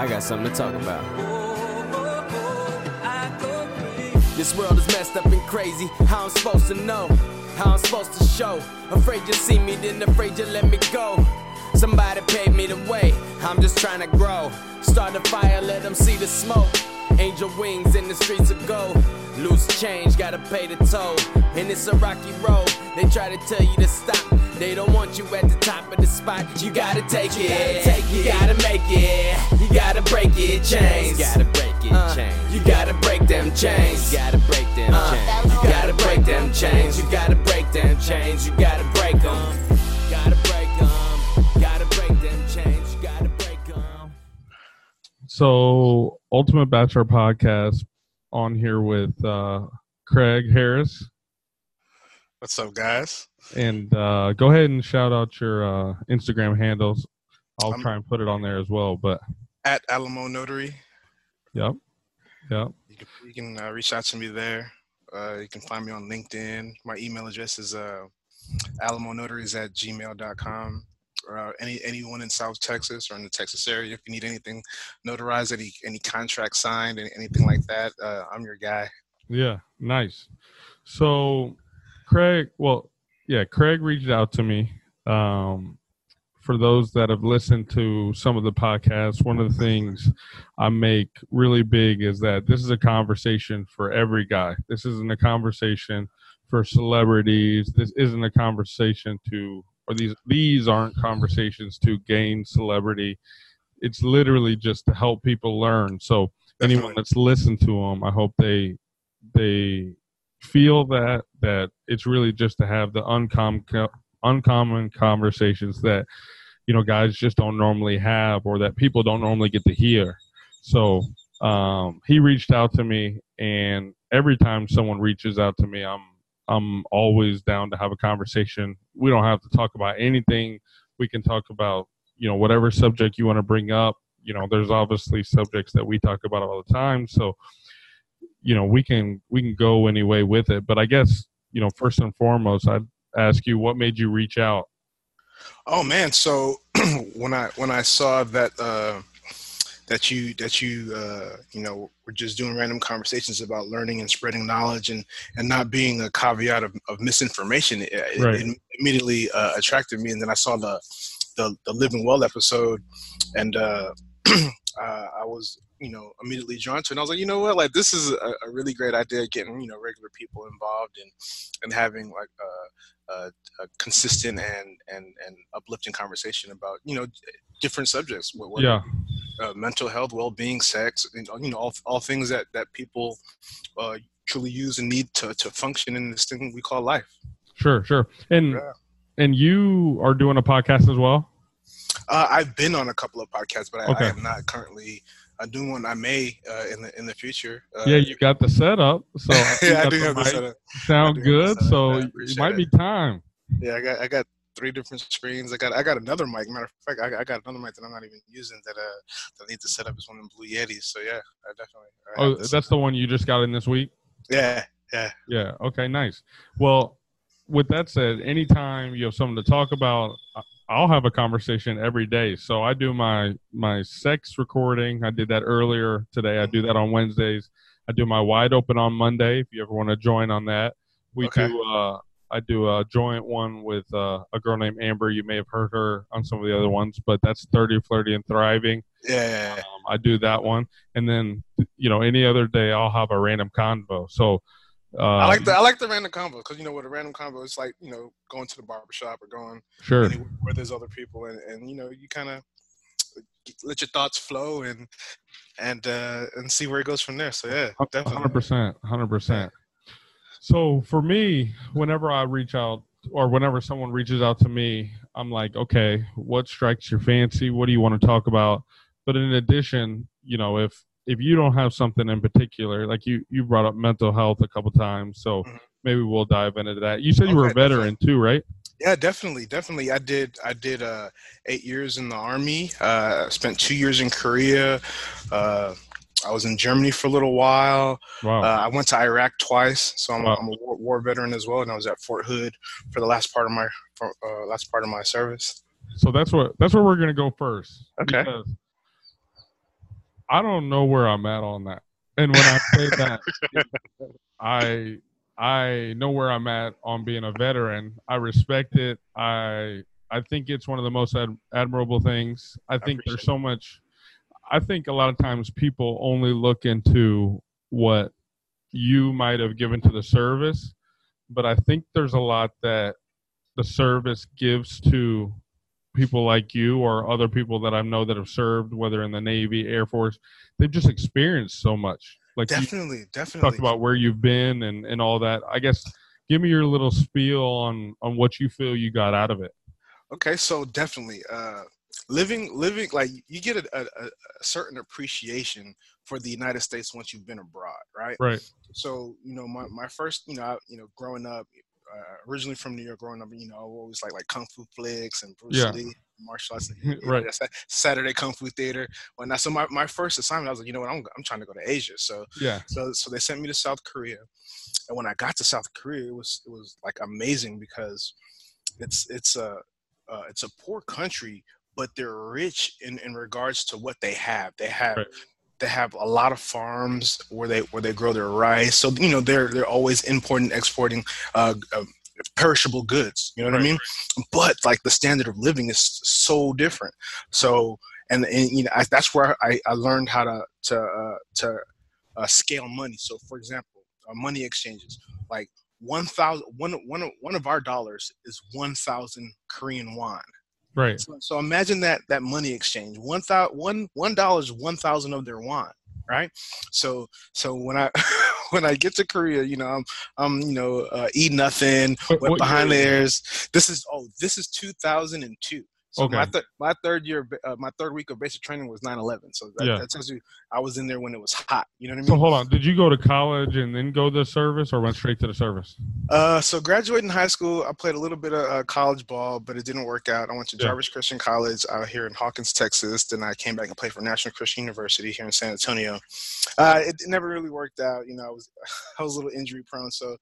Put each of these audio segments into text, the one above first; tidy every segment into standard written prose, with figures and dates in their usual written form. I got something to talk about. This world is messed up and crazy. How I'm supposed to know? How I'm supposed to show? Afraid you see me, then afraid you let me go. Somebody paved me the way, I'm just trying to grow. Start a fire, let them see the smoke. Angel wings in the streets of gold. Loose change, gotta pay the toll. And it's a rocky road, they try to tell you to stop. They don't want you at the top of the spot. You gotta take it, you gotta make it. You gotta break it, chains. Gotta break it, chains. You gotta break them chains. Gotta break them chains. You gotta break them chains. You gotta break them chains. You gotta break them. Gotta break them. So, Ultimate Bachelor Podcast on here with Craig Harris. What's up, guys? And go ahead and shout out your Instagram handles. I'm try and put it on there as well. But at Alamo Notary. Yep. Yep. You can reach out to me there. You can find me on LinkedIn. My email address is alamonotaries@gmail.com. Anyone in South Texas or in the Texas area, if you need anything notarized, any contract signed, anything like that, I'm your guy. Yeah, nice. So, Craig reached out to me. For those that have listened to some of the podcasts, one of the things I make really big is that this is a conversation for every guy. This isn't a conversation for celebrities. This isn't a conversation to... Or these aren't conversations to gain celebrity. It's literally just to help people learn. So anyone that's listened to them, I hope they feel that it's really just to have the uncommon conversations that, you know, guys just don't normally have or that people don't normally get to hear. So he reached out to me, and every time someone reaches out to me, I'm always down to have a conversation. We don't have to talk about anything. We can talk about, you know, whatever subject you want to bring up. You know, there's obviously subjects that we talk about all the time. So, you know, we can go any way with it. But I guess, you know, first and foremost, I'd ask you, what made you reach out? Oh man. So when I saw that you were just doing random conversations about learning and spreading knowledge and not being a caveat of misinformation. It immediately attracted me, and then I saw the Living Well episode, and I was, you know, immediately drawn to it. And I was like, you know what, like this is a really great idea, getting, you know, regular people involved and having like a consistent and uplifting conversation about, you know, different subjects. Yeah. Mental health, well-being, sex, and, you know, all things that people truly use and need to function in this thing we call life. Sure. And you are doing a podcast as well? I've been on a couple of podcasts, but I am not currently doing one. I may in the future. Yeah, you got the setup. So yeah, I do have the setup. Sound good. So it might be time. Yeah, I got 3 different screens. I got another mic. Matter of fact, I got another mic that I'm not even using that I need to set up. It's one of them Blue Yetis. So yeah, I definitely. Oh, that's the one you just got in this week? Yeah. Okay, nice. Well, with that said, anytime you have something to talk about, I'll have a conversation every day. So I do my sex recording. I did that earlier today. I do that on Wednesdays. I do my wide open on Monday. If you ever want to join on that, I do a joint one with a girl named Amber. You may have heard her on some of the other ones, but that's 30, Flirty, and Thriving. Yeah. I do that one. And then, you know, any other day I'll have a random convo. So I like the random convo because, you know, with a random convo, it's like, you know, going to the barbershop or going anywhere where there's other people. And you know, you kind of let your thoughts flow and see where it goes from there. So, yeah, definitely. 100%. So for me, whenever I reach out or whenever someone reaches out to me, I'm like, okay, what strikes your fancy? What do you want to talk about? But in addition, you know, if you don't have something in particular, like you brought up mental health a couple times, so maybe we'll dive into that. You said you were a veteran too, right? Yeah, definitely. I did 8 years in the Army, spent 2 years in Korea, I was in Germany for a little while. Wow. I went to Iraq twice, so I'm a war veteran as well, and I was at Fort Hood for the last part of my service. So that's where we're gonna go first. Okay. I don't know where I'm at on that. And when I say that, I know where I'm at on being a veteran. I respect it. I think it's one of the most admirable things. I think there's so much. I think a lot of times people only look into what you might have given to the service, but I think there's a lot that the service gives to people like you or other people that I know that have served, whether in the Navy, Air Force. They've just experienced so much. Like definitely. Talked about where you've been and all that. I guess give me your little spiel on what you feel you got out of it. Okay, so definitely living like you get a certain appreciation for the United States once you've been abroad, right? Right. So you know my first growing up originally from New York, growing up always like kung fu flicks and Bruce Lee martial arts, right? Saturday Kung Fu Theater. Well, now, so my first assignment, I was like, you know what, I'm trying to go to Asia. So so they sent me to South Korea, and when I got to South Korea, it was like amazing because it's a poor country, but they're rich in regards to what they have. They have a lot of farms where they grow their rice. So they're always importing, exporting perishable goods. You know what I mean? But like the standard of living is so different. So and that's where I learned how to scale money. So for example, money exchanges, like 1,000 one of our dollars is 1,000 Korean won. Right. So imagine that money exchange. $1 is 1,000 of their won, right? So when I get to Korea, I'm eat nothing. What behind theirs. This is 2002. So okay. My third week of basic training was 9/11. So that tells you I was in there when it was hot. You know what I mean? So hold on. Did you go to college and then go to the service, or went straight to the service? So graduating high school, I played a little bit of college ball, but it didn't work out. I went to Jarvis Christian College out here in Hawkins, Texas. Then I came back and played for National Christian University here in San Antonio. It never really worked out. I was a little injury prone. So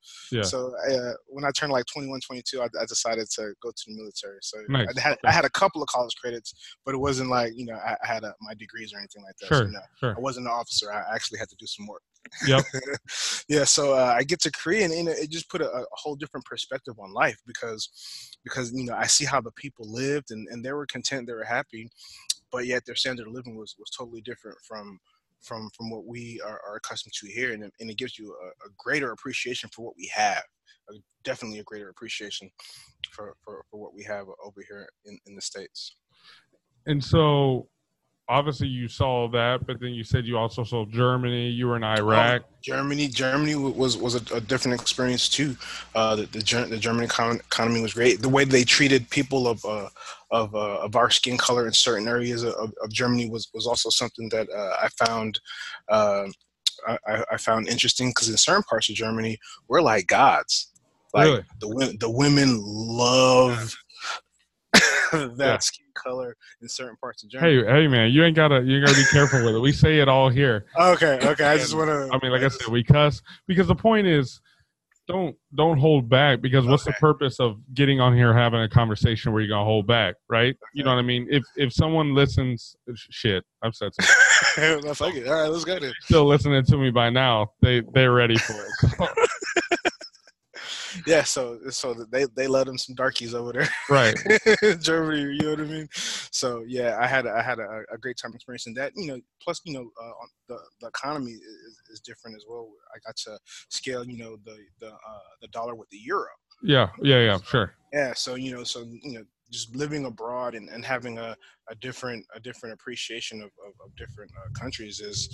when I turned like 21, 22, I decided to go to the military. So nice. I had a couple of college credits, but it wasn't like I had my degrees or anything like that. Sure. I wasn't an officer. I actually had to do some work. Yep. Yeah. So I get to Korea, and it just put a whole different perspective on life because I see how the people lived, and they were content, they were happy, but yet their standard of living was totally different from what we are accustomed to here, and it gives you a greater appreciation for what we have. Definitely a greater appreciation for what we have over here in the States. And so obviously you saw that, but then you said you also saw Germany. You were in Iraq. Germany was a different experience too. The German economy was great. The way they treated people of our skin color in certain areas of Germany was also something that I found interesting, because in certain parts of Germany, we're like gods. Like really? The women love that skin color in certain parts of Germany. Hey man, you gotta be careful with it. We say it all here. Okay. I just want to. I mean, like I said, we cuss because the point is, don't hold back, because what's the purpose of getting on here having a conversation where you're gonna hold back, right? Okay. You know what I mean? If someone listens, shit, I've said something. Fuck it. All right, let's go. Still listening to me by now. They're ready for it. Yeah, so they let them some darkies over there, right? Germany, you know what I mean? So yeah, I had a great time experiencing that. Plus the economy is different as well. I got to scale the dollar with the euro. Yeah, sure. Yeah, so just living abroad and having a different appreciation of different countries is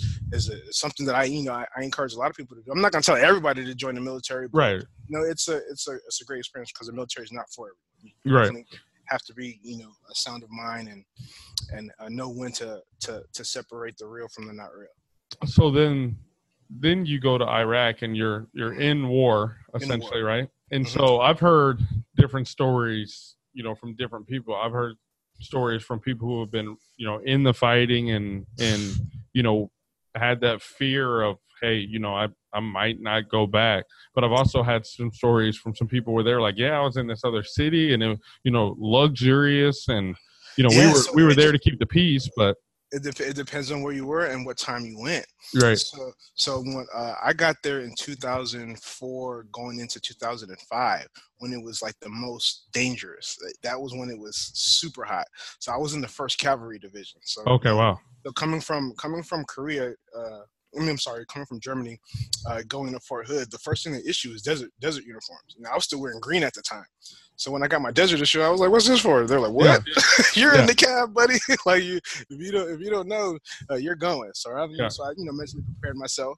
something that I encourage a lot of people to do. I'm not going to tell everybody to join the military, but it's a great experience, because the military is not for everyone. You definitely have to be a sound of mind and know when to separate the real from the not real. So then you go to Iraq, and you're in war essentially, right? And so I've heard different stories. From different people. I've heard stories from people who have been, in the fighting and had that fear of, hey, I might not go back. But I've also had some stories from some people where they're like, yeah, I was in this other city and it, luxurious. And, we were there to keep the peace, but. It depends on where you were and what time you went. Right. So when I got there in 2004, going into 2005, when it was like the most dangerous. That was when it was super hot. So I was in the 1st Cavalry Division. So okay, wow. So coming from Korea, coming from Germany, going to Fort Hood, the first thing they issue is desert uniforms. Now I was still wearing green at the time. So when I got my desert issue, I was like, "What's this for?" They're like, "What? Yeah. You're in the cab, buddy. Like, if you don't know, you're going." So I mentally prepared myself.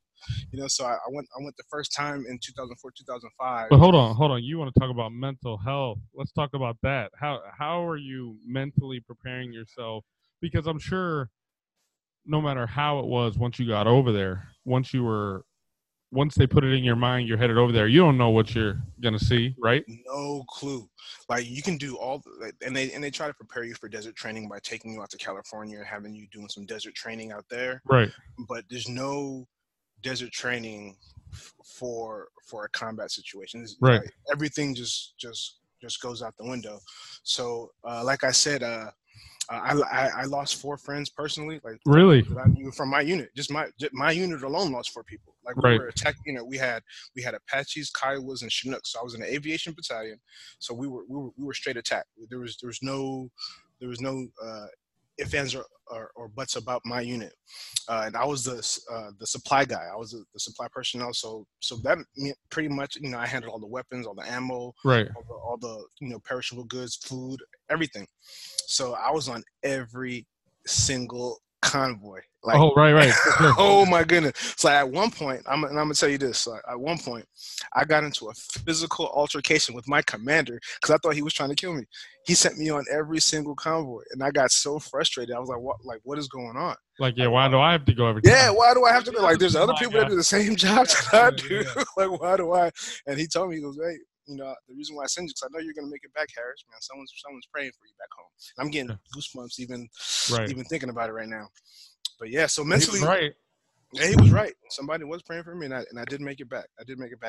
So I went the first time in 2004, 2005. But hold on. You want to talk about mental health? Let's talk about that. How are you mentally preparing yourself? Because I'm sure, no matter how it was, once you got over there, once they put it in your mind, you're headed over there. You don't know what you're gonna see, right? No clue. Like, you can do all, and they try to prepare you for desert training by taking you out to California and having you doing some desert training out there, right? But there's no desert training for a combat situation, right? Like, everything just goes out the window. So, like I said, I lost 4 friends personally. Like, really? That I knew from my unit. Just my unit alone lost 4 people. Like, right. We were attacked. We had Apaches, Kiowas, and Chinooks. So I was in the aviation battalion. So we were straight attacked. There was no ifs, ands, or buts about my unit. And I was the supply guy. I was the supply personnel. So that meant pretty much, I handled all the weapons, all the ammo, right? All the perishable goods, food, everything. So I was on every single convoy. Like, oh, right. Oh my goodness. So at one point, I'm gonna tell you this. So at one point, I got into a physical altercation with my commander because I thought he was trying to kill me. He sent me on every single convoy, and I got so frustrated. I was like, "What? Like, what is going on? Like, yeah, why do I have to go every time? Yeah, why do I have to go? Like, there's other people that do the same job that I do. Like, why do I?" And he told me, he goes, "Hey, the reason why I send you, because I know you're going to make it back, Harris, man. Someone's praying for you back home." I'm getting goosebumps even thinking about it right now. But yeah, so mentally, he was right. Yeah, he was right. Somebody was praying for me, and I did make it back.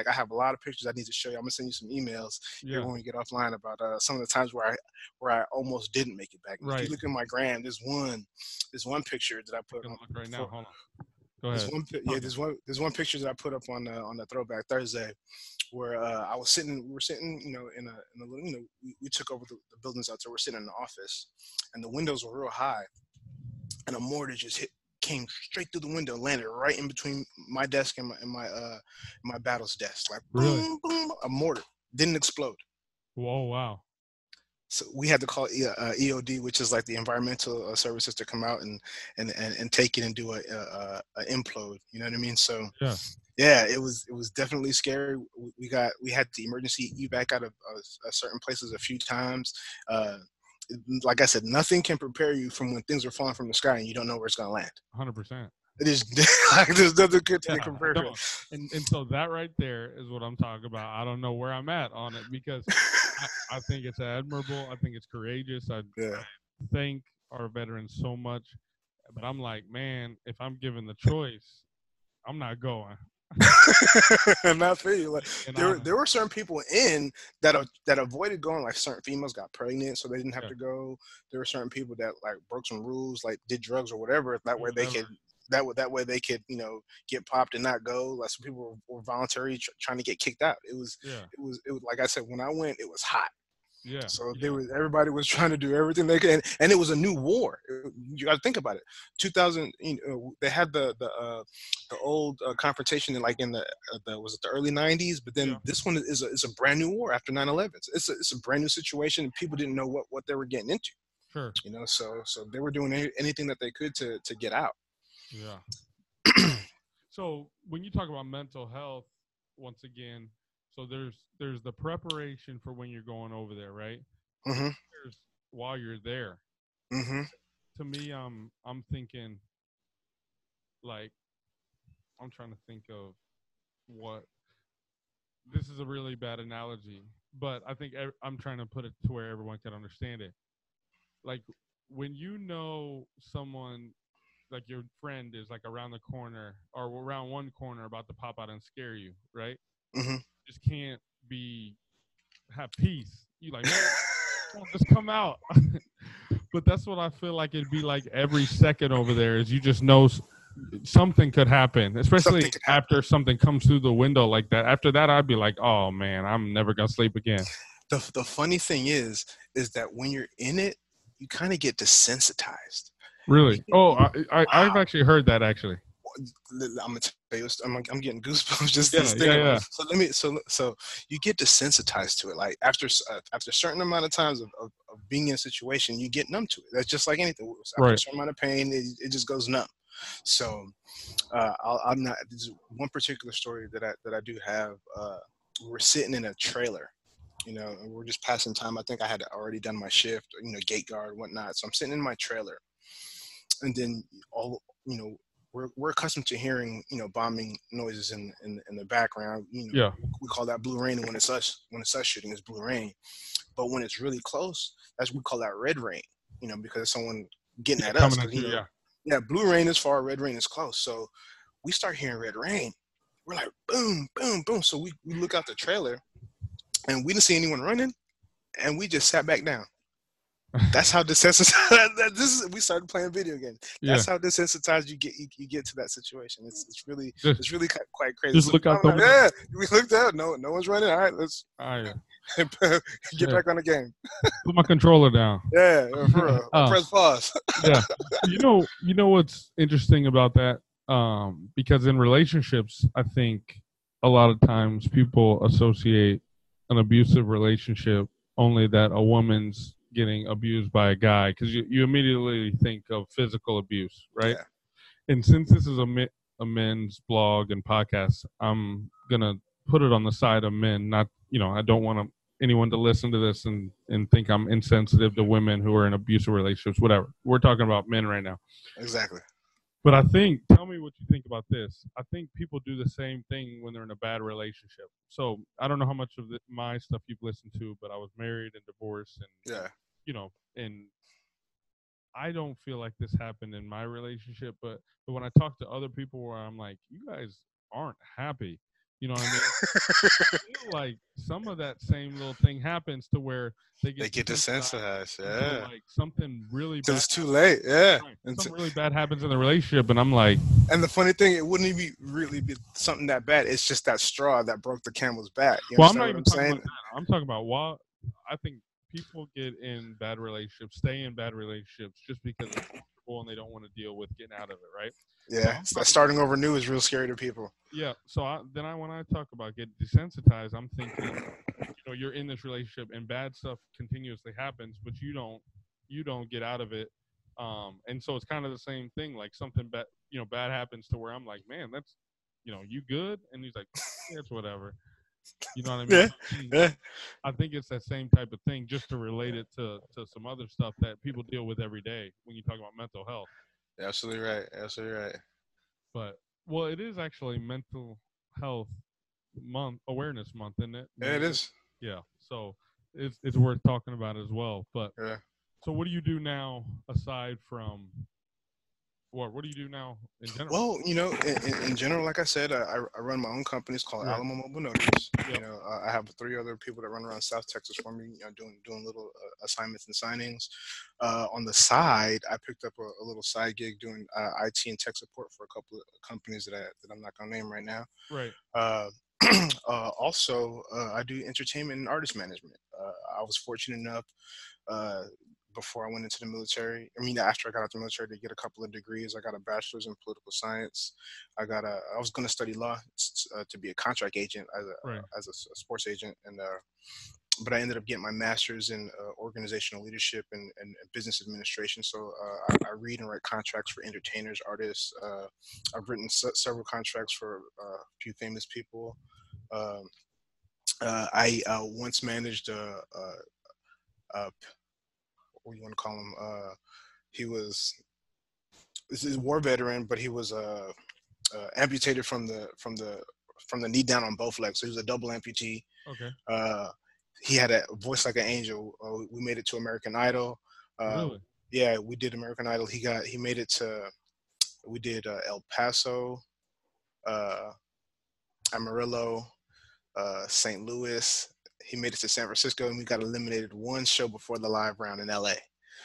I have a lot of pictures I need to show you. I'm going to send you some emails when we get offline about some of the times where I almost didn't make it back. Right. If you look at my gram, there's one picture that I put on. Look right now. Hold on. Go ahead. There's one picture that I put up on the Throwback Thursday, where we were sitting, in a little, we took over the buildings out there. We're sitting in the office, and the windows were real high, and a mortar just came straight through the window, landed right in between my desk and my battle's desk. Like, really? Boom, boom, a mortar didn't explode. Whoa, wow. So we had to call EOD, which is like the environmental services, to come out and take it and do a implode. You know what I mean? So yeah, it was definitely scary. We had the emergency evac out of certain places a few times. Like I said, nothing can prepare you from when things are falling from the sky and you don't know where it's gonna land. 100%. It is like there's nothing good to compare to. And so that right there is what I'm talking about. I don't know where I'm at on it because I think it's admirable. I think it's courageous. I thank our veterans so much. But I'm like, man, if I'm given the choice, I'm not going. Not for you. Like, there were certain people in that avoided going. Like, certain females got pregnant, so they didn't have to go. There were certain people that like broke some rules, like did drugs or whatever. That way they could get popped and not go. Like, some people were voluntarily trying to get kicked out. It was like I said, when I went, it was hot. Yeah. So everybody was trying to do everything they could, and it was a new war. You got to think about it. 2000, they had the old confrontation in the early 90s, but then this one is a brand new war after 9/11. It's a brand new situation, and people didn't know what they were getting into. Sure. So they were doing anything that they could to get out. Yeah. So when you talk about mental health, once again, so there's the preparation for when you're going over there, right? Mm-hmm. There's while you're there. Mm-hmm. To me, I'm thinking, like, I'm trying to think of what. This is a really bad analogy, but I think I'm trying to put it to where everyone can understand it. Like, when someone. Like, your friend is like around the corner or around one corner about to pop out and scare you, right? Mm-hmm. Just can't have peace. You like, no, just come out. But that's what I feel like it'd be like every second over there is you just know something could happen, especially after something comes through the window like that. After that, I'd be like, oh, man, I'm never going to sleep again. The funny thing is that when you're in it, you kind of get desensitized. Really? Oh, I've actually heard that, actually. I'm gonna tell you, I'm getting goosebumps just this thing. Yeah. So so you get desensitized to it. Like after a certain amount of times of being in a situation, you get numb to it. That's just like anything. After a certain amount of pain, it just goes numb. So I'm not. There's one particular story that I do have. We're sitting in a trailer, you know, and we're just passing time. I think I had already done my shift, you know, gate guard, whatnot. So I'm sitting in my trailer, and then We're accustomed to hearing, you know, bombing noises in the background. You know, we call that blue rain. And when it's us shooting, it's blue rain. But when it's really close, we call that red rain. You know, because it's someone getting at us. Blue rain is far, red rain is close. So we start hearing red rain. We're like boom, boom, boom. So we look out the trailer, and we didn't see anyone running, and we just sat back down. That's how desensitized. We started playing video games. That's how desensitized you get. You get to that situation. It's really quite crazy. Just look out the window. Yeah, we looked out. No one's running. All right, let's get back on the game. Put my controller down. Yeah, for real. Press pause. Yeah, you know what's interesting about that? Because in relationships, I think a lot of times people associate an abusive relationship only that a woman's getting abused by a guy, because you immediately think of physical abuse, right? Yeah. And since this is a men's blog and podcast, I'm gonna put it on the side of men. Not, you know, I don't want anyone to listen to this and think I'm insensitive to women who are in abusive relationships, whatever. We're talking about men right now. Exactly. But I think, tell me what you think about this. I think people do the same thing when they're in a bad relationship. So I don't know how much of my stuff you've listened to, but I was married and divorced, and and I don't feel like this happened in my relationship. But when I talk to other people, where I'm like, you guys aren't happy, you know what I mean? I feel like some of that same little thing happens to where they get desensitized. Yeah, like something really bad. It's too late. Yeah, something really bad happens in the relationship, and I'm like. And the funny thing, it wouldn't even really be something that bad. It's just that straw that broke the camel's back. You well, I'm not even talking about that. I'm talking about why I think people get in bad relationships, stay in bad relationships, just because it's comfortable and they don't want to deal with getting out of it, right? Yeah, so starting over new is real scary to people. Yeah, so when I talk about get desensitized, I'm thinking, you know, you're in this relationship and bad stuff continuously happens, but you don't get out of it, and so it's kind of the same thing. Like something bad, you know, bad happens to where I'm like, man, that's, you know, you good, and he's like, it's whatever. You know what I mean? Yeah. I think it's that same type of thing, just to relate it to some other stuff that people deal with every day when you talk about mental health. Absolutely right. Absolutely right. But, well, it is actually Mental Health Month, Awareness Month, isn't it? Yeah, it is. Yeah. So it's worth talking about as well. But so what do you do now aside from what do you do now in general? Well, you know, in general, like I said, I run my own company. It's called Alamo Mobile Notaries. Yep. You know, I have 3 other people that run around South Texas for me, you know, doing little assignments and signings. On the side, I picked up a little side gig doing IT and tech support for a couple of companies that I'm not going to name right now. Right. Also, I do entertainment and artist management. I was fortunate enough before I went into the military. I mean, after I got out of the military, to get a couple of degrees. I got a bachelor's in political science. I was going to study law to be a contract agent as a sports agent, and but I ended up getting my master's in organizational leadership and business administration. So I read and write contracts for entertainers, artists. I've written several contracts for a few famous people. I once managed what do you want to call him? He was a war veteran, but he was amputated from the knee down on both legs. So he was a double amputee. Okay. He had a voice like an angel. We made it to American Idol. Really? Yeah, we did American Idol. He made it to. We did El Paso, Amarillo, St. Louis. He made it to San Francisco, and we got eliminated one show before the live round in LA.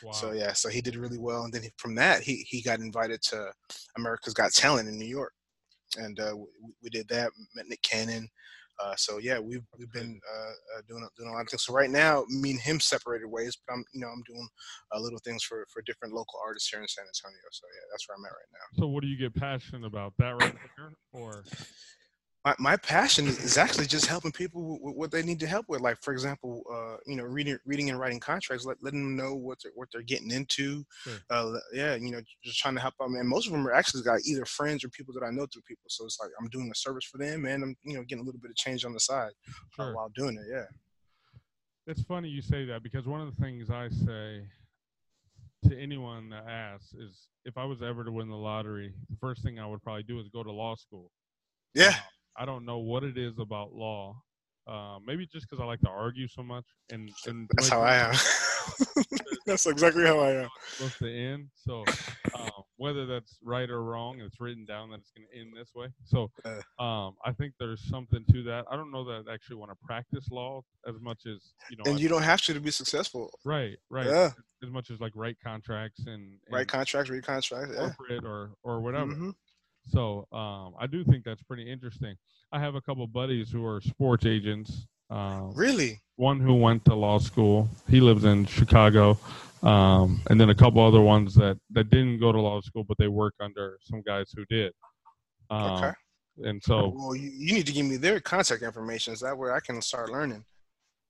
Wow. So yeah, so he did really well, and then from that he got invited to America's Got Talent in New York, and we did that. Met Nick Cannon. So yeah, we've been doing a lot of things. So right now, me and him separated ways, but I'm doing little things for different local artists here in San Antonio. So yeah, that's where I'm at right now. So what do you get passionate about? That right there, or? My passion is actually just helping people with what they need to help with. Like, for example, reading and writing contracts, letting them know what they're getting into. Sure. Just trying to help them. And most of them are actually got either friends or people that I know through people. So it's like I'm doing a service for them, and I'm getting a little bit of change on the side while doing it. Yeah, it's funny you say that, because one of the things I say to anyone that asks is, if I was ever to win the lottery, the first thing I would probably do is go to law school. Yeah. I don't know what it is about law. Maybe just because I like to argue so much. And that's how I am. That's exactly how I am. Supposed to end. So whether that's right or wrong, it's written down that it's going to end this way. So I think there's something to that. I don't know that I actually want to practice law as much as, And you don't have to be successful. Right. Yeah. As much as, like, write contracts and write contracts, read contracts. Corporate or whatever. Mm-hmm. So I do think that's pretty interesting. I have a couple buddies who are sports agents. Really? One who went to law school. He lives in Chicago. And then a couple other ones that didn't go to law school, but they work under some guys who did. Okay. And so. Well, you need to give me their contact information. Is that where I can start learning?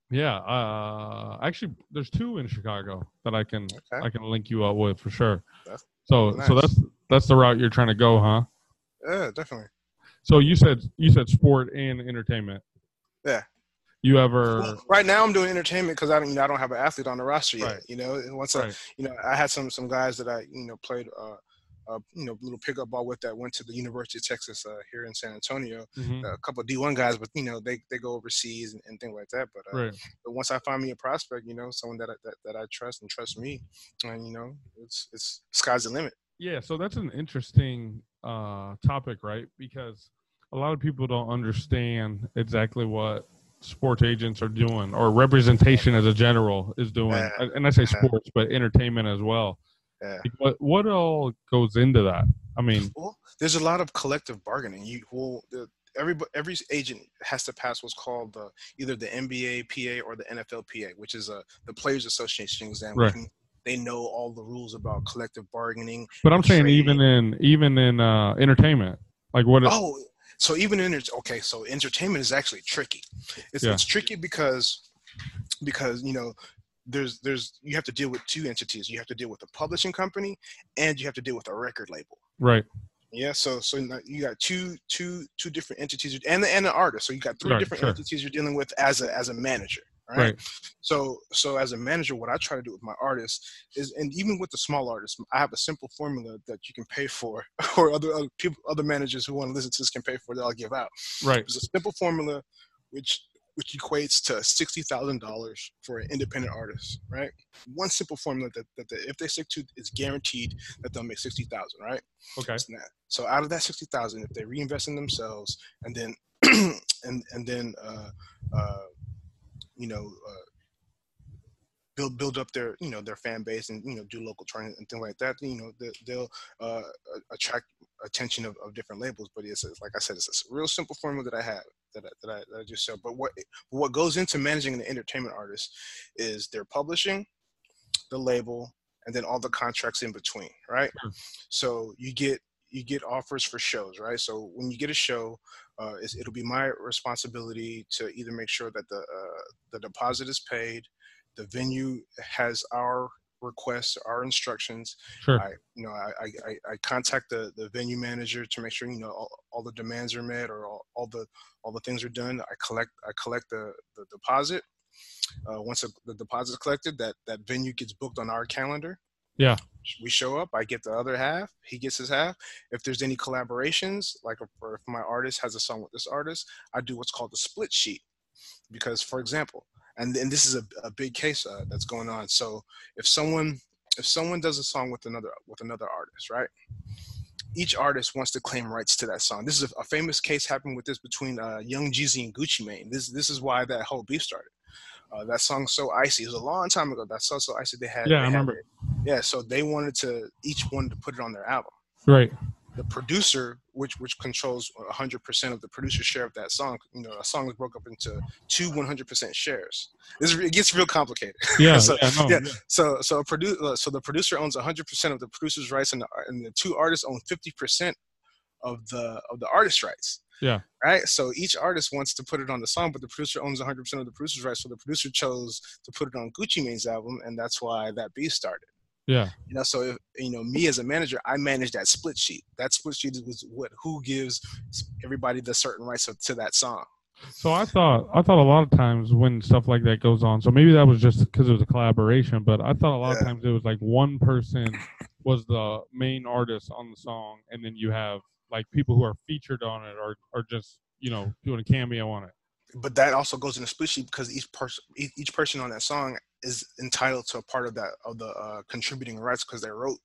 Yeah. Actually, there's two in Chicago that I can link you up with for sure. So that's the route you're trying to go, huh? Yeah, definitely. So you said sport and entertainment. Yeah. You ever? Well, right now I'm doing entertainment because I don't have an athlete on the roster yet. Right. I had some guys that I played little pickup ball with that went to the University of Texas here in San Antonio. Mm-hmm. A couple of D1 guys, but they go overseas and things like that. But but once I find me a prospect, someone that I trust and trust me, and it's sky's the limit. Yeah, so that's an interesting topic, right? Because a lot of people don't understand exactly what sports agents are doing, or representation as a general is doing. Yeah. And I say sports, but entertainment as well. Yeah. What all goes into that? I mean, well, there's a lot of collective bargaining. Every agent has to pass what's called either the NBA PA or the NFLPA, which is the Players Association exam. Right. They know all the rules about collective bargaining. But I'm saying even in entertainment, like what? So even in entertainment is actually tricky. It's tricky because there's you have to deal with two entities. You have to deal with a publishing company, and you have to deal with a record label. Right. Yeah. So you got two different entities, and an artist. So you got three different entities you're dealing with as a manager. Right. So as a manager, what I try to do with my artists is, and even with the small artists, I have a simple formula that you can pay for, or other people, other managers who want to listen to this can pay for, that I'll give out. Right. It's a simple formula, which equates to $60,000 for an independent artist. Right. One simple formula that if they stick to, it's guaranteed that they'll make $60,000. Right. Okay. So out of that $60,000, if they reinvest in themselves, and then and then. Build up their their fan base, and do local training and things like that. They'll attract attention of different labels. But it's like I said, it's a real simple formula that I have that I just said. But what goes into managing an entertainment artist is their publishing, the label, and then all the contracts in between. Right. Sure. So you get offers for shows, right? So when you get a show, it'll be my responsibility to either make sure that the deposit is paid, the venue has our requests, our instructions. Sure. I contact the venue manager to make sure all the demands are met, or all the things are done. I collect the deposit. Once the deposit is collected, that venue gets booked on our calendar. Yeah. We show up, I get the other half, he gets his half. If there's any collaborations, like if my artist has a song with this artist, I do what's called the split sheet. Because, for example, and this is a big case that's going on. So if someone does a song with another artist, right? Each artist wants to claim rights to that song. This is a famous case happened with this between Young Jeezy and Gucci Mane. This is why that whole beef started. That song So Icy. It was a long time ago. That song So Icy they had. Yeah, I remember. Yeah, so they wanted to each one to put it on their album. Right. The producer, which controls 100% of the producer's share of that song, you know, a song is broke up into two 100% shares. It gets real complicated. Yeah. So the producer owns 100% of the producer's rights, and the two artists own 50% of the artist's rights. Yeah. Right. So each artist wants to put it on the song, but the producer owns 100% of the producer's rights. So the producer chose to put it on Gucci Mane's album, and that's why that beef started. Yeah. You know, so if, you know, me as a manager, I manage that split sheet. That split sheet was who gives everybody the certain rights to that song. So I thought a lot of times when stuff like that goes on, so maybe that was just because it was a collaboration, but I thought a lot of times it was like one person was the main artist on the song, and then you have like people who are featured on it or just, you know, doing a cameo on it. But that also goes in a split sheet because each person on that song is entitled to a part of that contributing rights because they wrote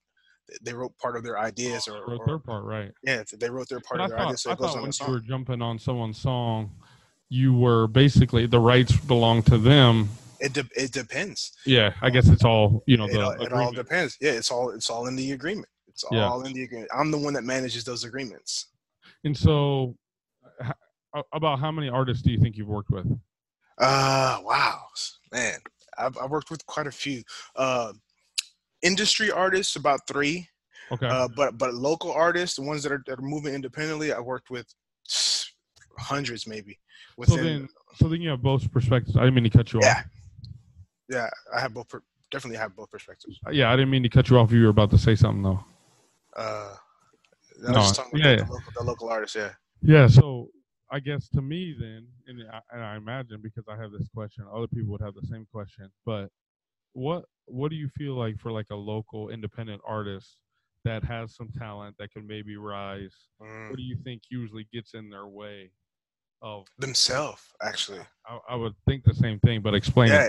part of their ideas or their part, right? Yeah, they wrote their part of their ideas. So it goes on the song. When you were jumping on someone's song, you were basically the rights belong to them. It depends. Yeah, I guess it's all, you know, it all depends. Yeah, it's all in the agreement. It's all in the agreement. I'm the one that manages those agreements. And so, about how many artists do you think you've worked with? Wow, man. I've worked with quite a few industry artists, about 3. Okay. But local artists, the ones that are moving independently, I worked with hundreds maybe. So then you have both perspectives. I didn't mean to cut you off. Yeah, I have both. Definitely have both perspectives. Yeah, I didn't mean to cut you off. You were about to say something though. I was just talking about the local artists. Yeah. Yeah. So. I guess to me then, and I imagine because I have this question, other people would have the same question, but what do you feel like for like a local independent artist that has some talent that can maybe rise? What do you think usually gets in their way of themselves? Actually, I would think the same thing, but explain. Yeah,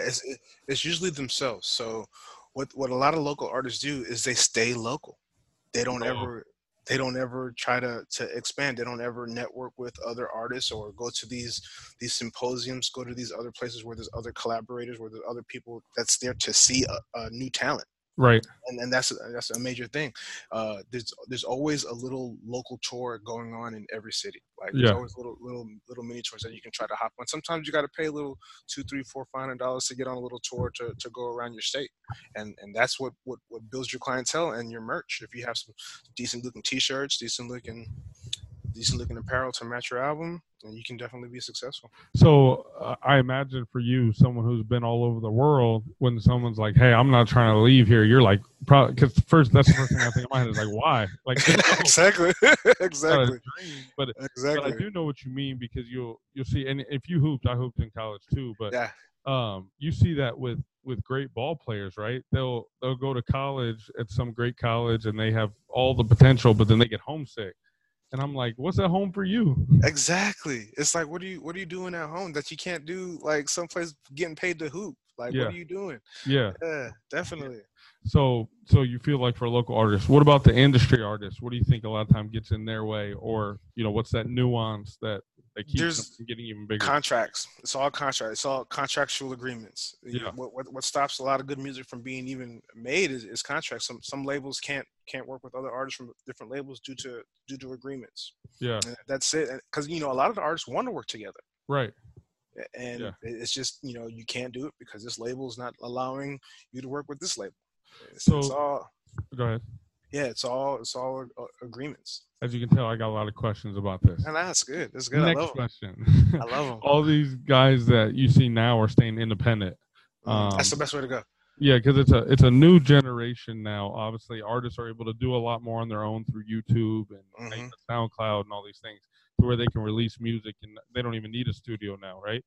it's usually themselves. So what a lot of local artists do is they stay local. They don't ever try to expand. They don't ever network with other artists or go to these symposiums, go to these other places where there's other collaborators, where there's other people that's there to see a new talent. Right. And that's a major thing. There's always a little local tour going on in every city. Like there's always little mini tours that you can try to hop on. Sometimes you got to pay a little $200, $300, $400, $500 to get on a little tour to go around your state. And that's what builds your clientele and your merch. If you have some decent looking t-shirts, decent looking apparel to match your album, then you can definitely be successful. So I imagine for you, someone who's been all over the world, when someone's like, hey, I'm not trying to leave here, you're like, probably because first, that's the first thing I think in my head is like, why? Like exactly. But I do know what you mean because you'll see, and if you hooped, I hooped in college too, but you see that with great ball players, right? They'll go to college at some great college and they have all the potential, but then they get homesick. And I'm like, what's at home for you? Exactly. It's like, what are you doing at home that you can't do like someplace getting paid to hoop? Like, what are you doing? Yeah, definitely. So you feel like for local artists, what about the industry artists? What do you think a lot of time gets in their way, or, you know, what's that nuance that they keep from getting even bigger? Contracts. It's all contracts. It's all contractual agreements. Yeah. You know, what stops a lot of good music from being even made is contracts. Some labels can't work with other artists from different labels due to agreements. Yeah. And that's it. Because, you know, a lot of the artists want to work together. Right. And it's just, you know, you can't do it because this label is not allowing you to work with this label. Go ahead. Yeah, it's all agreements. As you can tell, I got a lot of questions about this. And that's good. That's good. Next question. I love them. All these guys that you see now are staying independent. That's the best way to go. Yeah, because it's a new generation now. Obviously, artists are able to do a lot more on their own through YouTube and SoundCloud and all these things, to where they can release music and they don't even need a studio now, right?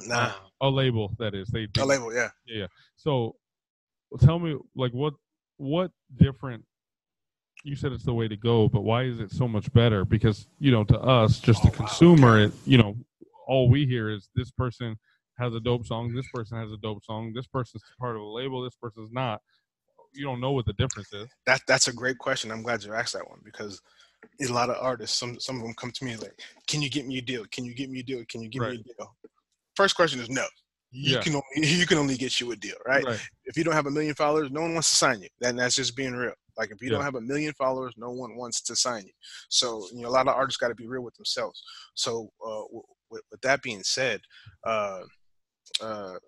Nah. A label, that is. A label, yeah. Yeah. So tell me, like, what different? You said it's the way to go, but why is it so much better? Because, you know, to us, just the consumer, it, you know, all we hear is this person has a dope song, this person has a dope song, this person's part of a label, this person's not. You don't know what the difference is. That's a great question. I'm glad you asked that one because a lot of artists, some of them come to me like, can you get me a deal? Can you get me a deal? Can you get me a deal? First question is no. you can only get you a deal, right? If you don't have 1 million followers, no one wants to sign you. Then that's just being real. Like, if you don't have 1 million followers, no one wants to sign you. So, you know, a lot of artists got to be real with themselves. So with that being said, how do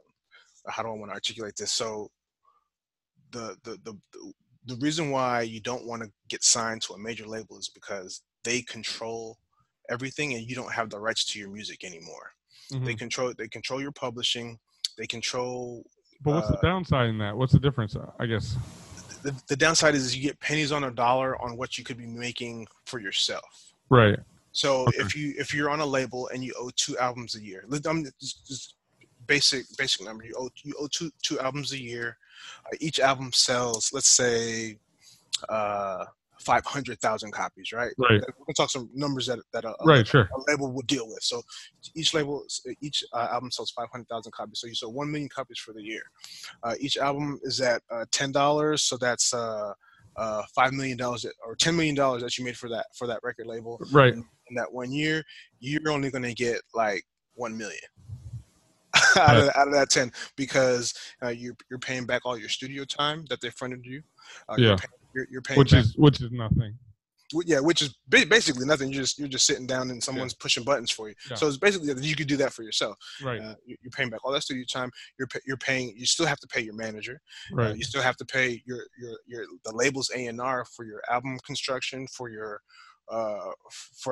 I want to articulate this? So the reason why you don't want to get signed to a major label is because they control everything and you don't have the rights to your music anymore. Mm-hmm. They control your publishing. They control. But what's the downside in that? What's the difference, I guess? The downside is you get pennies on a dollar on what you could be making for yourself. Right. So if you're on a label and you owe 2 albums a year, just basic number, you owe two albums a year. Each album sells, let's say, 500,000 copies, right? Right. We're gonna talk some numbers that a label will deal with. So each album sells 500,000 copies. So you sell 1 million copies for the year. Each album is at $10, so that's $5 million or $10 million that you made for that record label. Right. In that 1 year, you're only gonna get like 1 million. out of that 10, because you're paying back all your studio time that they fronted you. You're paying which is nothing. Yeah, which is basically nothing. You're just sitting down and someone's pushing buttons for you. Yeah. So it's basically you could do that for yourself. Right. You're paying back all that studio time. You still have to pay your manager. Right. You still have to pay the label's A&R for your album construction, for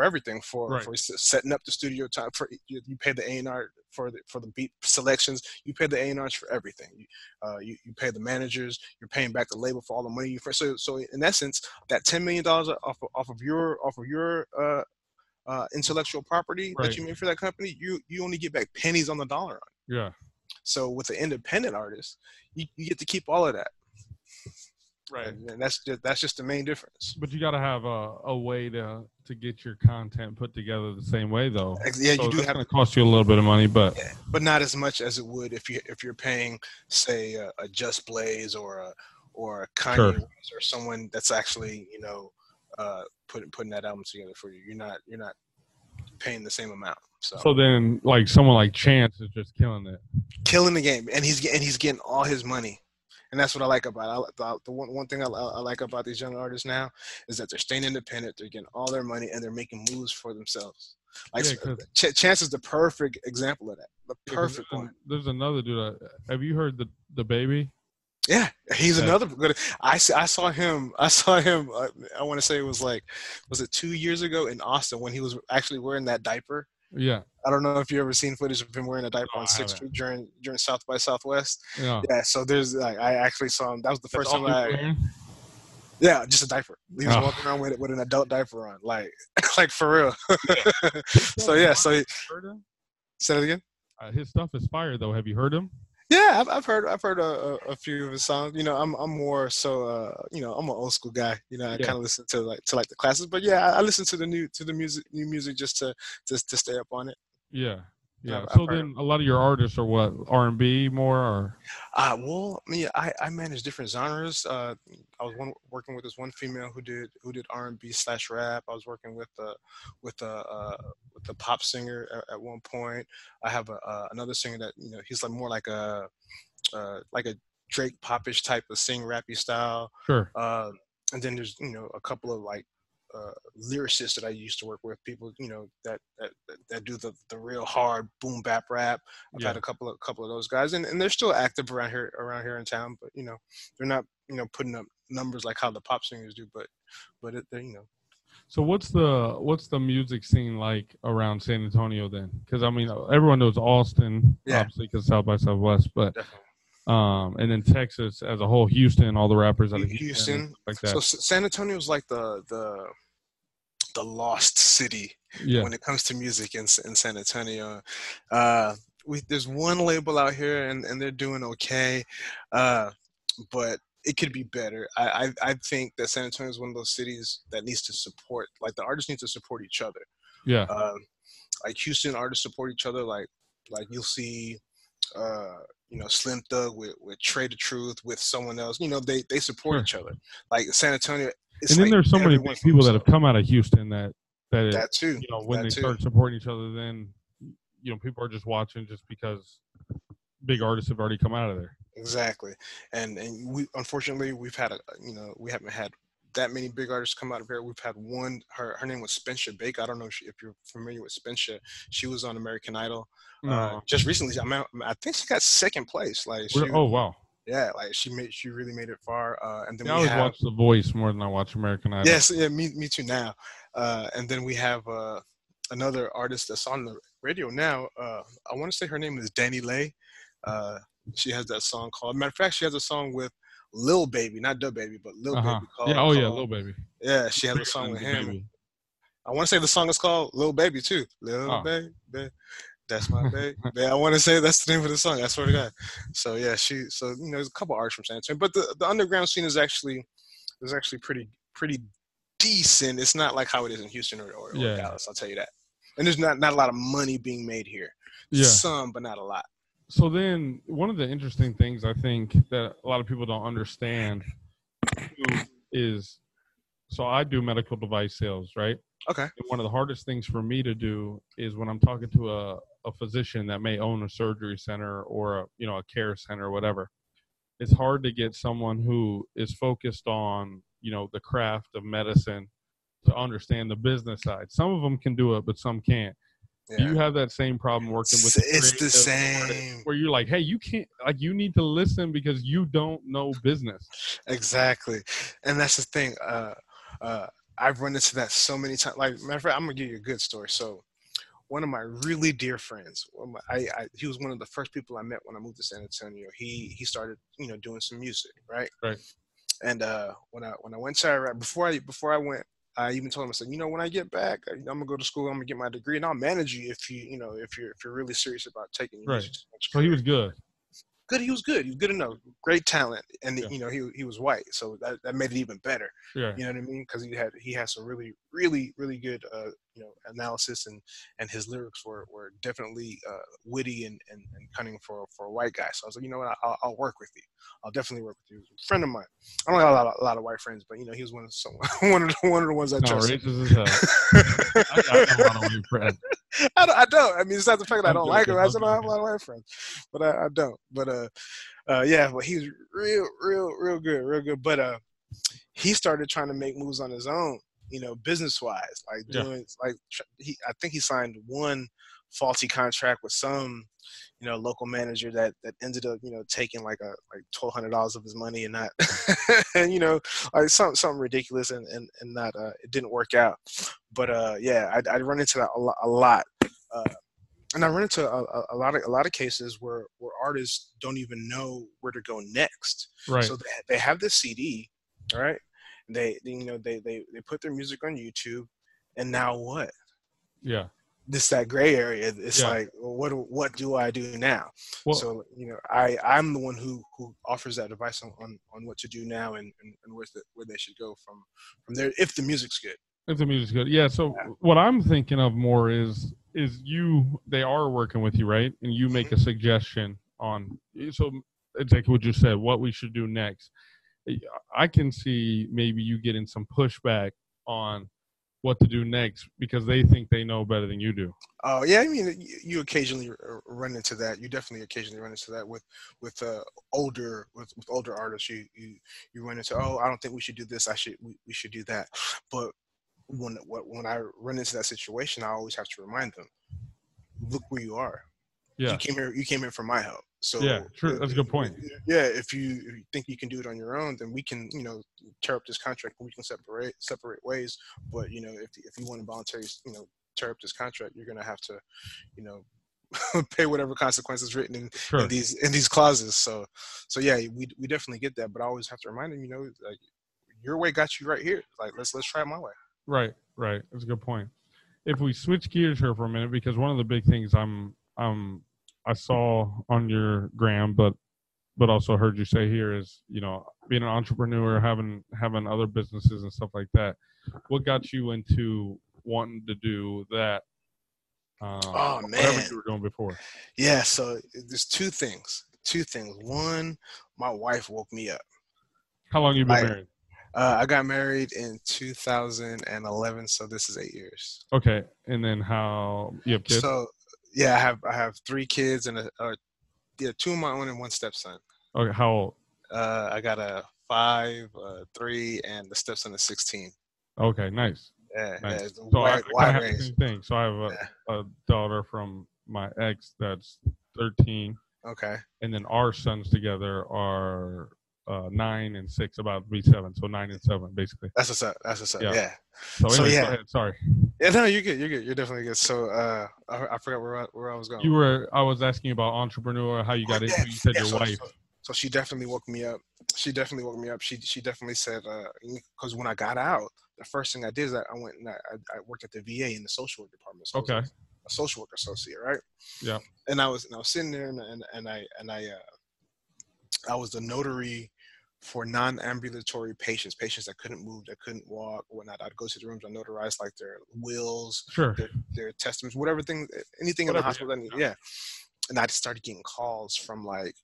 everything, for setting up the studio time, you pay the A&R for the beat selections, you pay the A&Rs for everything. You pay the managers, you're paying back the label for all the money you first. So in essence, that $10 million off of your intellectual property that you made for that company, you only get back pennies on the dollar on. Yeah. So with an independent artist, you get to keep all of that. Right, and that's just the main difference. But you got to have a way to get your content put together the same way, though. Yeah, so you do have to cost you a little bit of money, but not as much as it would if you're paying, say, a Just Blaze or a Kanye West or someone that's actually putting that album together for you. You're not paying the same amount. So then, like, someone like Chance is just killing the game, and he's getting all his money. And that's what I like about it. The one thing I like about these young artists now is that they're staying independent, they're getting all their money, and they're making moves for themselves. Like, Chance is the perfect example of that. The perfect one. There's another dude. Have you heard the Baby? Yeah, he's another good. I saw him. I want to say it was it 2 years ago in Austin when he was actually wearing that diaper. Yeah, I don't know if you ever seen footage of him wearing a diaper on 6th Street during South by Southwest. Yeah. So there's I actually saw him. That was the first time I. Yeah, just a diaper. He was walking around with an adult diaper on, like for real. Yeah. So you heard him? Say that again. His stuff is fire, though. Have you heard him? Yeah, I've heard a few of his songs. You know, I'm more so I'm an old school guy. You know, I kind of listen to the classics, but yeah, I listen to the new music just to stay up on it. Yeah, yeah. So then, a lot of your artists are what, R&B more or? I manage different genres. I was working with this one female who did R&B / rap. I was working with the pop singer at one point. I have another singer that, you know, he's like more like a Drake popish type of sing rappy style. Sure. And then there's, you know, a couple of like lyricists that I used to work with, people, you know, that do the real hard boom bap rap. I've had a couple of those guys, and they're still active around here in town, but you know, they're not, you know, putting up numbers like how the pop singers do, but they, you know. So what's the music scene like around San Antonio then? Because I mean, everyone knows Austin, obviously, because South by Southwest, but and then Texas as a whole, Houston, all the rappers out of Houston like that. So San Antonio's like the lost city when it comes to music in San Antonio. There's one label out here, and they're doing okay, but it could be better. I think that San Antonio is one of those cities that needs to support, like, the artists need to support each other. Yeah. Like, Houston artists support each other. Like you'll see, you know, Slim Thug with Trade the Truth with someone else. You know, they support each other. Like, San Antonio. It's, and then, like, there's so many people that have come out of Houston that you know, when they start supporting each other, then, you know, people are just watching just because big artists have already come out of there. Exactly. And we, unfortunately, we've had, we haven't had that many big artists come out of here. We've had one, her name was Spensha Baker. I don't know if you're familiar with Spensha. She was on American Idol just recently. I think she got second place. Oh, wow. Yeah, she really made it far. And then I always watch The Voice more than I watch American Idol. Yes, yeah, me too now. And then we have another artist that's on the radio now. I want to say her name is Danny Lay. She has that song called. Matter of fact, she has a song with Lil Baby, not Da Baby, but Lil Baby. Lil Baby. Yeah, she has a song with him. Baby. I want to say the song is called Lil Baby too. Lil Baby. That's my baby. I want to say that's the name of the song. I swear to God. So yeah, there's a couple artists from San Antonio, but the underground scene is actually pretty decent. It's not like how it is in Houston or Dallas. I'll tell you that. And there's not a lot of money being made here. Yeah. Some, but not a lot. So then, one of the interesting things I think that a lot of people don't understand is, so I do medical device sales, right? Okay. And one of the hardest things for me to do is when I'm talking to a physician that may own a surgery center or a care center or whatever, it's hard to get someone who is focused on, the craft of medicine to understand the business side. Some of them can do it, but some can't. Yeah. Do you have that same problem working with the same where you're like, hey, you can't, you need to listen because you don't know business? Exactly. And that's the thing. I've run into that so many times. Matter of fact, I'm gonna give you a good story. So, one of my really dear friends, he was one of the first people I met when I moved to San Antonio. He started, doing some music, right? Right. And when I went to Iraq, before I went, I even told him, I said, when I get back, I'm gonna go to school, I'm gonna get my degree, and I'll manage you if you're really serious about taking your music. So he was good. Good. He was good. He was good enough. Great talent, and he was white, so that made it even better. Yeah. You know what I mean? Because he had some really, really, really good analysis, and his lyrics were definitely witty and cunning for a white guy. So I was like, you know what? I'll work with you. I'll definitely work with you. He was a friend of mine. I don't have a lot of white friends, but he was one of the ones I trusted. I got a lot of white friends. I don't. I mean, it's not the fact that I don't like him. I said I have a lot of white friends, but I don't. But but he's real good. But he started trying to make moves on his own, business wise, I think he signed one faulty contract with some, local manager that ended up, taking like $1,200 of his money and not, and something ridiculous and not, it didn't work out. But I run into that a lot. And I run into a lot of cases where artists don't even know where to go next. Right. So they have this CD, all right? They put their music on YouTube, and now what? Yeah. This that gray area. It's what do I do now? Well, so I'm the one who offers that advice on what to do now and where they should go from there if the music's good. If the music's good, yeah. So what I'm thinking of more is they are working with you, right? And you make a suggestion on, so it's like what you said, what we should do next. I can see maybe you getting some pushback on what to do next because they think they know better than you do. Oh, yeah. I mean, you occasionally run into that. You definitely occasionally run into that with older artists. You run into, I don't think we should do this. We should do that. But when I run into that situation, I always have to remind them, look where you are. Yeah. You came here for my help. So yeah, true. That's a good point. Yeah, if you think you can do it on your own, then we can, tear up this contract and we can separate ways. But if you want to voluntarily, tear up this contract, you're gonna have to, pay whatever consequences written in these clauses. So yeah, we definitely get that. But I always have to remind them, your way got you right here. Let's try it my way. Right. That's a good point. If we switch gears here for a minute, because one of the big things I saw on your gram, but also heard you say here is, being an entrepreneur, having other businesses and stuff like that. What got you into wanting to do that? Whatever you were doing before. Yeah. So there's two things. One, my wife woke me up. How long you been married? I got married in 2011. So this is 8 years. Okay. And then you have kids? So, yeah, I have 3 kids and a Yeah, two of my own and one stepson. Okay, how old? I got a 5, 3, and the stepson is 16. Okay, nice. Yeah, nice. Yeah, so I have the same thing. So I have a daughter from my ex that's 13. Okay. And then our sons together are 9 and 6, about to be 7. So 9 and 7, basically. That's what's up. That's what's up. Yeah. So anyways, yeah. Go ahead. Sorry. Yeah, no, you're good. You're good. You're definitely good. So I forgot where I was going. I was asking about entrepreneur, how you got into it. You said your wife. So she definitely woke me up. She definitely said, because when I got out, the first thing I did is I went and I worked at the VA in the social work department. So okay. A social work associate, right? Yeah. And I was sitting there and I was the notary for non-ambulatory patients that couldn't move, that couldn't walk, whatnot. I'd go to the rooms, I notarized like their wills, sure, their testaments, whatever thing, anything in the hospital. Yeah. And I started getting calls from like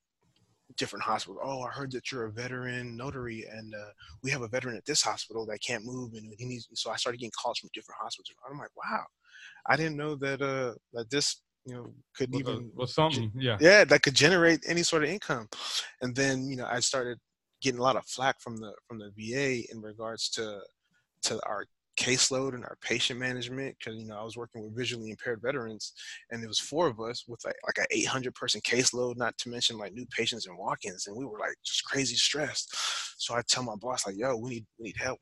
different hospitals. Oh, I heard that you're a veteran notary, and we have a veteran at this hospital that can't move, and he needs. So I started getting calls from different hospitals. I'm like, wow, I didn't know that that this, you know, could something, that could generate any sort of income. And then, you know, I started getting a lot of flack from the VA in regards to our caseload and our patient management, because, you know, I was working with visually impaired veterans, and there was 4 of us with like an 800 person caseload, not to mention like new patients and walk-ins, and we were like just crazy stressed. So I tell my boss like, yo, we need help.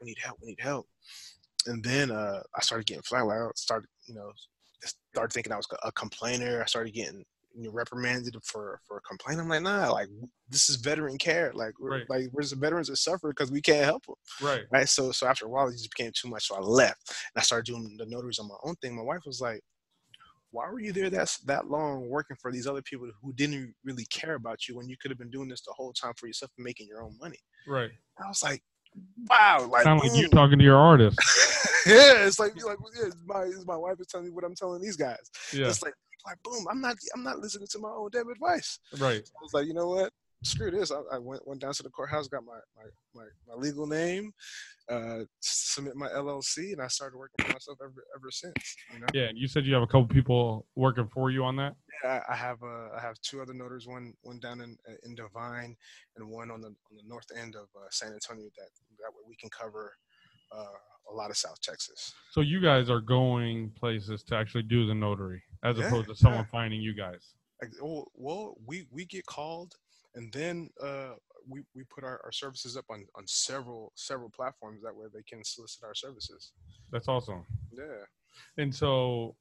And then I started getting flack. I started, you know, thinking I was a complainer. I started getting, you know, reprimanded for a complaint. I'm like, nah, like this is veteran care. Like, we're the veterans that suffer because we can't help them. Right. So after a while, it just became too much. So I left and I started doing the notaries on my own thing. My wife was like, why were you there that long working for these other people who didn't really care about you when you could have been doing this the whole time for yourself and making your own money? Right. And I was like, wow, like sound like you talking to your artist. Yeah, it's like my wife is telling me what I'm telling these guys. Yeah. It's like boom, I'm not listening to my own damn advice. Right. So I was like, you know what? Screw this. I went down to the courthouse, got my legal name, submit my LLC, and I started working for myself ever since. You know? Yeah, and you said you have a couple people working for you on that? Yeah, I have 2 other notaries, one down in Devine, and one on the north end of San Antonio. That way we can cover a lot of South Texas. So you guys are going places to actually do the notary, as opposed to someone finding you guys. Well, we get called. And then we put our services up on several platforms. That way they can solicit our services. That's awesome. Yeah. And so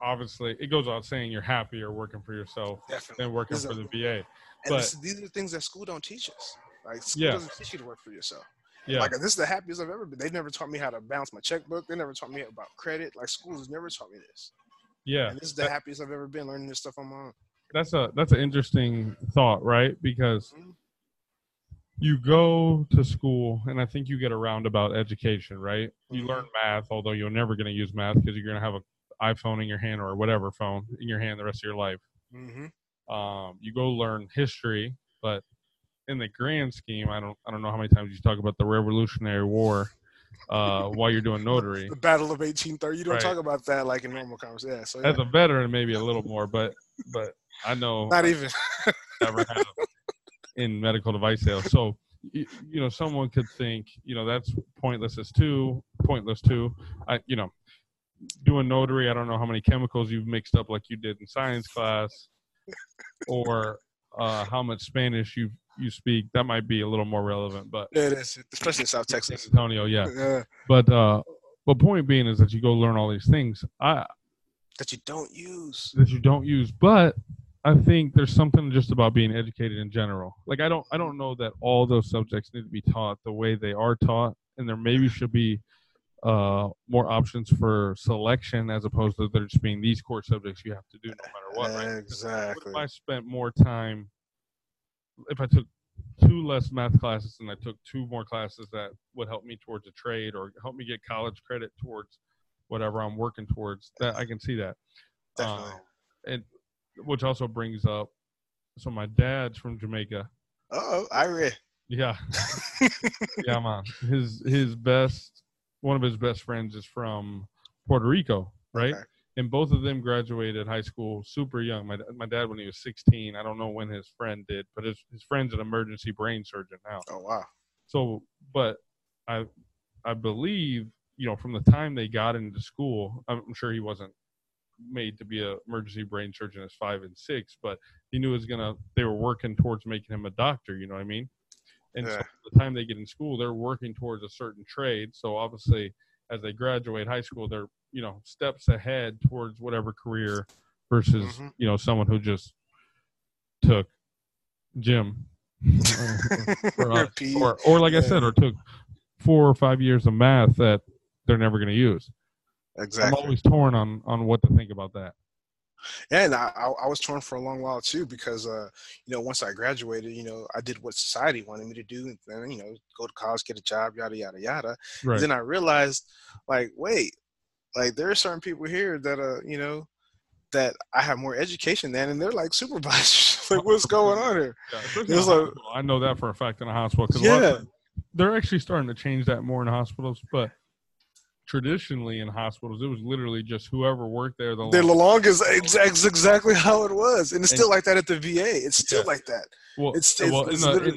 obviously it goes without saying you're happier working for yourself than working for the VA. And but these are the things that school don't teach us. Like school doesn't teach you to work for yourself. Yeah. Like this is the happiest I've ever been. They never taught me how to balance my checkbook. They never taught me about credit. Like school has never taught me this. Yeah. And this is the happiest I've ever been learning this stuff on my own. That's an interesting thought, right? Because you go to school, and I think you get a roundabout education, right? You learn math, although you're never going to use math because you're going to have an iPhone in your hand or whatever phone in your hand the rest of your life. Mm-hmm. You go learn history, but in the grand scheme, I don't know how many times you talk about the Revolutionary War while you're doing notary. The Battle of 1830. You don't talk about that like in normal conversation. Yeah, so as a veteran, maybe a little more, but I know not even never have in medical device sales. So, you know, someone could think, you know, that's pointless too. You know, doing notary, I don't know how many chemicals you've mixed up like you did in science class, or how much Spanish you speak. That might be a little more relevant, but yeah, it is, especially in South Texas, San Antonio. Yeah. But point being is that you go learn all these things that you don't use, but I think there's something just about being educated in general. Like I don't know that all those subjects need to be taught the way they are taught, and there maybe should be more options for selection as opposed to there just being these core subjects you have to do no matter what. Right? Exactly. If I spent more time, if I took 2 less math classes and I took 2 more classes that would help me towards a trade or help me get college credit towards whatever I'm working towards, that I can see that. Definitely. And which also brings up, so my dad's from Jamaica. Oh, Irish. Yeah. Yeah, man. His best, one of his best friends is from Puerto Rico, right? Okay. And both of them graduated high school super young. My dad, when he was 16, I don't know when his friend did, but his friend's an emergency brain surgeon now. Oh, wow. So, but I believe, you know, from the time they got into school, I'm sure he wasn't made to be an emergency brain surgeon as 5 and 6, but he knew they were working towards making him a doctor, you know what I mean? And yeah. So by the time they get in school, they're working towards a certain trade. So obviously, as they graduate high school, they're, you know, steps ahead towards whatever career versus, mm-hmm. you know, someone who just took gym or like yeah. I said, or took 4 or 5 years of math that they're never going to use. Exactly. I'm always torn on what to think about that. And I was torn for a long while too, because, you know, once I graduated, you know, I did what society wanted me to do, and then, you know, go to college, get a job, yada, yada, yada. Right. Then I realized, like, wait, like, there are certain people here that, you know, that I have more education than, and they're like supervisors. Like, what's going on here? Yeah, it was like, I know that for a fact in a hospital. 'Cause yeah. They're actually starting to change that more in hospitals, but traditionally in hospitals, it was literally just whoever worked there the longest. Exactly how it was, and it's still like that at the VA. It's still yeah. like that. Well, it's in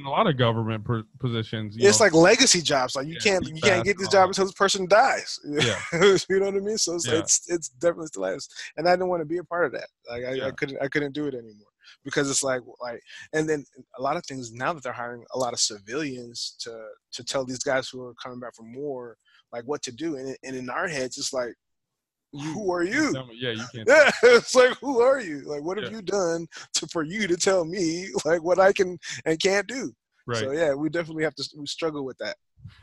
a lot of government positions, it's like legacy jobs. Like you can't get this job until this person dies. Yeah, you know what I mean. So it's like, it's definitely still like this, and I didn't want to be a part of that. Like I couldn't do it anymore, because it's like, and then a lot of things now that they're hiring a lot of civilians to tell these guys who are coming back from war, like, what to do. And in our heads, it's like, who are you? Yeah, you can't. Yeah, it's like, who are you? Like, what have you done for you to tell me, like, what I can and can't do? Right. So, yeah, we definitely have to struggle with that.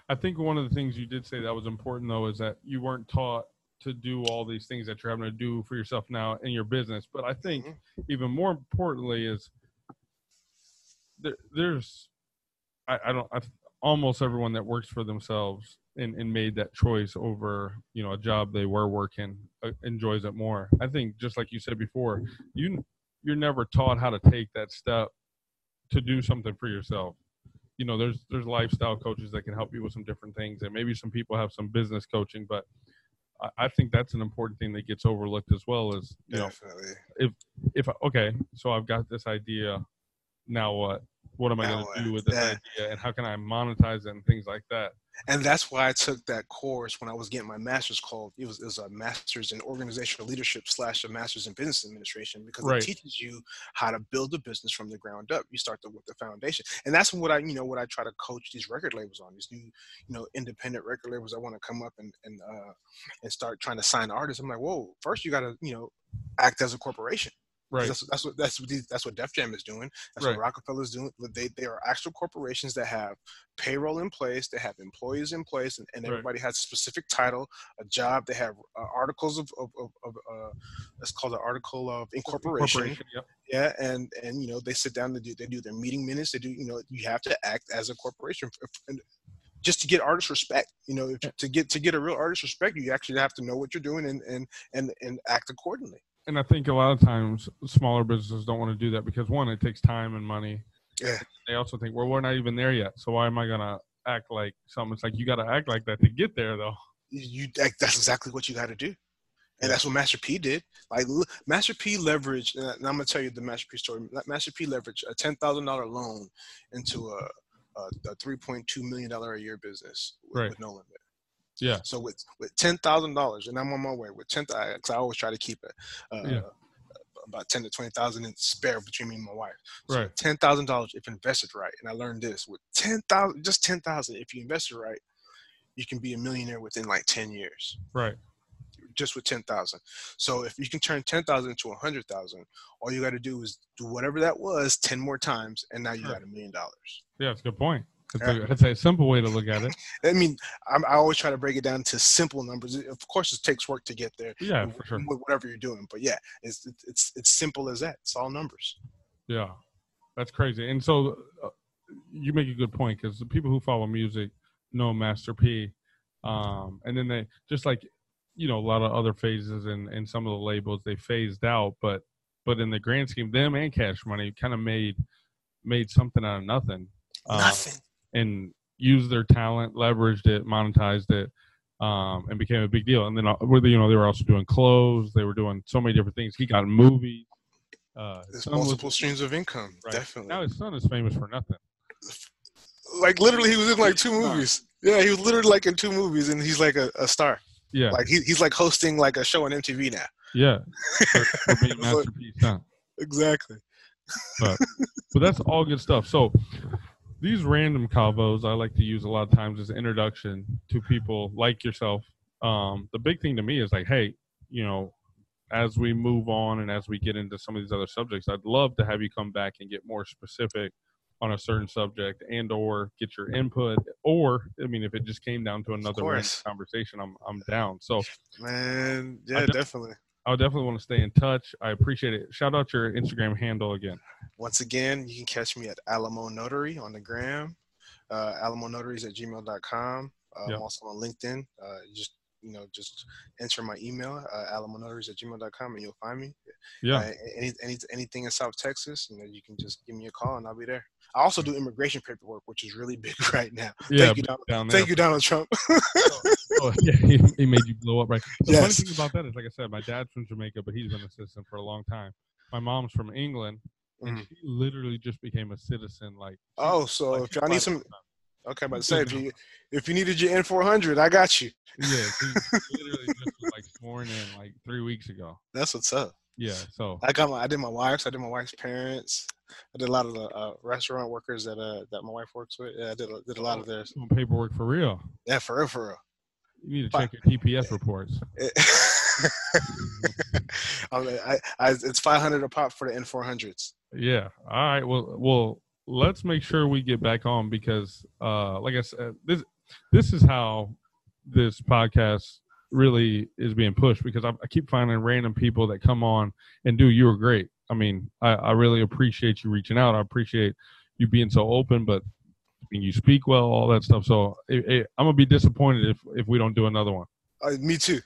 I think one of the things you did say that was important, though, is that you weren't taught to do all these things that you're having to do for yourself now in your business. But I think even more importantly is almost everyone that works for themselves and made that choice over, you know, a job they were working enjoys it more. I think just like you said before, you're never taught how to take that step to do something for yourself. You know, there's lifestyle coaches that can help you with some different things, and maybe some people have some business coaching, but I think that's an important thing that gets overlooked as well. Is, you definitely. Know, so I've got this idea, now what? What am I going to do with this idea, and how can I monetize it and things like that? And that's why I took that course when I was getting my master's, called it was a master's in organizational leadership / a master's in business administration, because it teaches you how to build a business from the ground up. You start with the foundation, and that's what I try to coach these record labels on. These new, you know, independent record labels I want to come up and start trying to sign artists. I'm like, whoa! First, you got to, you know, act as a corporation. Right. That's what Def Jam is doing. That's what Rockefeller's doing. They are actual corporations that have payroll in place, they have employees in place, and everybody has a specific title, a job. They have articles of it's called an article of incorporation. Yep. Yeah, and you know, they sit down, they do their meeting minutes. They do, you know, you have to act as a corporation. Just to get artist respect, you know, to get a real artist respect, you actually have to know what you're doing and act accordingly. And I think a lot of times smaller businesses don't want to do that because, one, it takes time and money. Yeah. They also think, well, we're not even there yet, so why am I going to act like something? It's like, you got to act like that to get there, though. That's exactly what you got to do. And that's what Master P did. Like, Master P leveraged, and I'm going to tell you the Master P story. Master P leveraged a $10,000 loan into a $3.2 million a year business with No Limit. Yeah. So with $10,000, and I'm on my way with 10, because I always try to keep it about 10 to 20,000 in spare between me and my wife. So $10,000 if invested right, and I learned this with $10,000 if you invest it right, you can be a millionaire within like 10 years. Right. Just with 10,000. So if you can turn 10,000 into 100,000, all you got to do is do whatever that was 10 more times, and now you got $1 million. Yeah, that's a good point. That's a simple way to look at it. I mean, I always try to break it down to simple numbers. Of course, it takes work to get there. Yeah, for sure. Whatever you're doing, but yeah, it's simple as that. It's all numbers. Yeah, that's crazy. And so you make a good point, because the people who follow music know Master P, and then they just, like, you know, a lot of other phases and some of the labels they phased out, but in the grand scheme, them and Cash Money kind of made something out of nothing. And used their talent, leveraged it, monetized it, and became a big deal. And then, you know, they were also doing clothes. They were doing so many different things. He got a movie. There's multiple streams of income, right? Definitely. Now his son is famous for nothing. Like, literally, he was in, like, 2 movies. Yeah, he was literally, like, in 2 movies, and he's, like, a star. Yeah. Like, he's, like, hosting, like, a show on MTV now. Yeah. For being Master P's son. Exactly. But that's all good stuff. So these random convos I like to use a lot of times as an introduction to people like yourself. The big thing to me is, like, hey, you know, as we move on and as we get into some of these other subjects, I'd love to have you come back and get more specific on a certain subject, and or get your input, or I mean, if it just came down to another conversation, I'm down. So, man, yeah, definitely. I definitely want to stay in touch. I appreciate it. Shout out your Instagram handle again. Once again, you can catch me at Alamo Notary on the gram, alamonotaries@gmail.com. I'm also on LinkedIn. Just enter my email, alamonotaries@gmail.com, and you'll find me. Yeah. Anything in South Texas, you know, you can just give me a call and I'll be there. I also do immigration paperwork, which is really big right now. Yeah, thank you, Donald Trump. Yeah, he made you blow up, right? The funny thing about that is, like I said, my dad's from Jamaica, but he's been an assistant for a long time. My mom's from England, and she literally just became a citizen. If y'all need some... Okay, but say if you needed your N-400, I got you. Yeah, he literally just was, like, sworn in, like, 3 weeks ago. That's what's up. Yeah, so I did my wife's parents. I did a lot of the restaurant workers that my wife works with. Yeah, I did a lot of their paperwork for real. Yeah, for real. You need to check your TPS reports. It's $500 a pop for the N-400s. Yeah. All right. Well, let's make sure we get back on because, like I said, this is how this podcast really is being pushed, because I keep finding random people that come on and you were great. I mean, I really appreciate you reaching out. I appreciate you being so open, but I mean, you speak well, all that stuff. So I'm going to be disappointed if we don't do another one. Me too.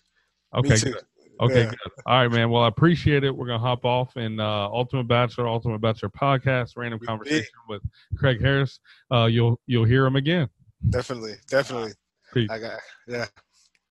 Okay. Me too. Okay. Yeah. Good. All right, man. Well, I appreciate it. We're going to hop off and Ultimate Bachelor podcast, random conversation with Craig Harris. You'll hear him again. Definitely. Peace. I got, yeah.